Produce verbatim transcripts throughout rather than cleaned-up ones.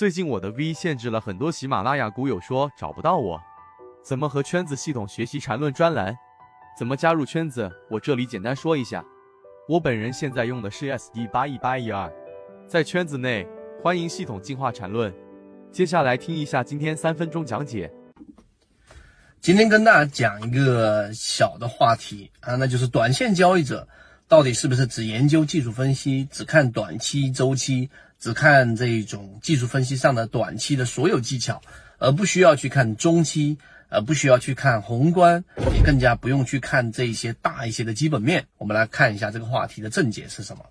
最近我的 V 限制了很多喜马拉雅股友说找不到我，怎么和圈子系统学习缠论专栏，怎么加入圈子？我这里简单说一下，我本人现在用的是 S D 八一八一二，在圈子内欢迎系统进化缠论。接下来听一下今天三分钟讲解。今天跟大家讲一个小的话题啊，那就是短线交易者到底是不是只研究技术分析，只看短期周期，只看这种技术分析上的短期的所有技巧，而不需要去看中期，而不需要去看宏观，也更加不用去看这一些大一些的基本面。我们来看一下这个话题的正解是什么。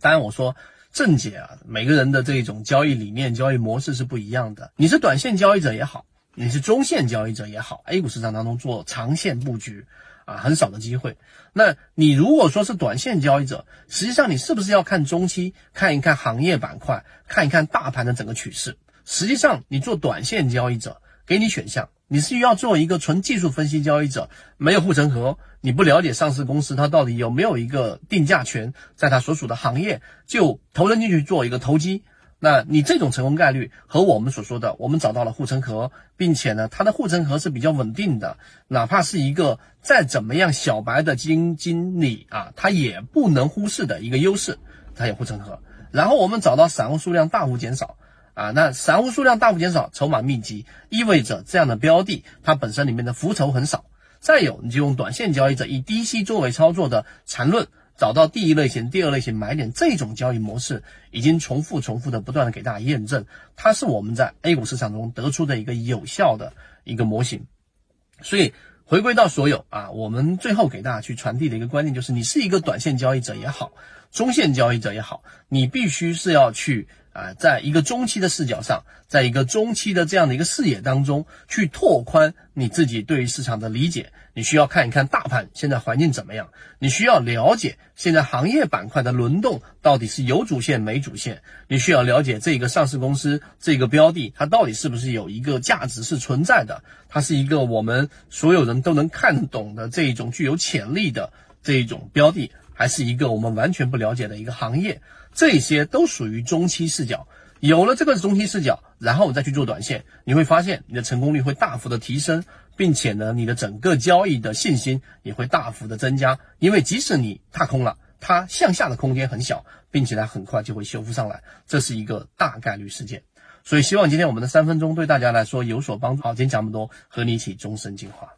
当然我说正解啊，每个人的这种交易理念、交易模式是不一样的。你是短线交易者也好，你是中线交易者也好 ，A 股市场当中做长线布局啊，很少的机会。那你如果说是短线交易者，实际上你是不是要看中期，看一看行业板块，看一看大盘的整个趋势？实际上你做短线交易者，给你选项，你是要做一个纯技术分析交易者，没有护城河，你不了解上市公司它到底有没有一个定价权，在它所属的行业就投身进去做一个投机。那你这种成功概率和我们所说的我们找到了护城河，并且呢它的护城河是比较稳定的，哪怕是一个再怎么样小白的基金经理啊，他也不能忽视的一个优势，它有护城河。然后我们找到散户数量大幅减少啊，那散户数量大幅减少，筹码密集，意味着这样的标的它本身里面的浮筹很少。再有你就用短线交易者以低吸作为操作的缠论，找到第一类型、第二类型买点，这种交易模式已经重复重复的不断的给大家验证，它是我们在 A 股市场中得出的一个有效的一个模型。所以回归到所有啊，我们最后给大家去传递的一个观念就是，你是一个短线交易者也好，中线交易者也好，你必须是要去啊，在一个中期的视角上，在一个中期的这样的一个视野当中，去拓宽你自己对于市场的理解。你需要看一看大盘现在环境怎么样，你需要了解现在行业板块的轮动到底是有主线没主线，你需要了解这个上市公司这个标的它到底是不是有一个价值是存在的，它是一个我们所有人都能看懂的这一种具有潜力的这一种标的，还是一个我们完全不了解的一个行业，这些都属于中期视角。有了这个中期视角，然后再去做短线，你会发现你的成功率会大幅的提升，并且呢，你的整个交易的信心也会大幅的增加，因为即使你踏空了，它向下的空间很小，并且它很快就会修复上来，这是一个大概率事件。所以希望今天我们的三分钟对大家来说有所帮助。好，今天讲这么多，和你一起终身进化。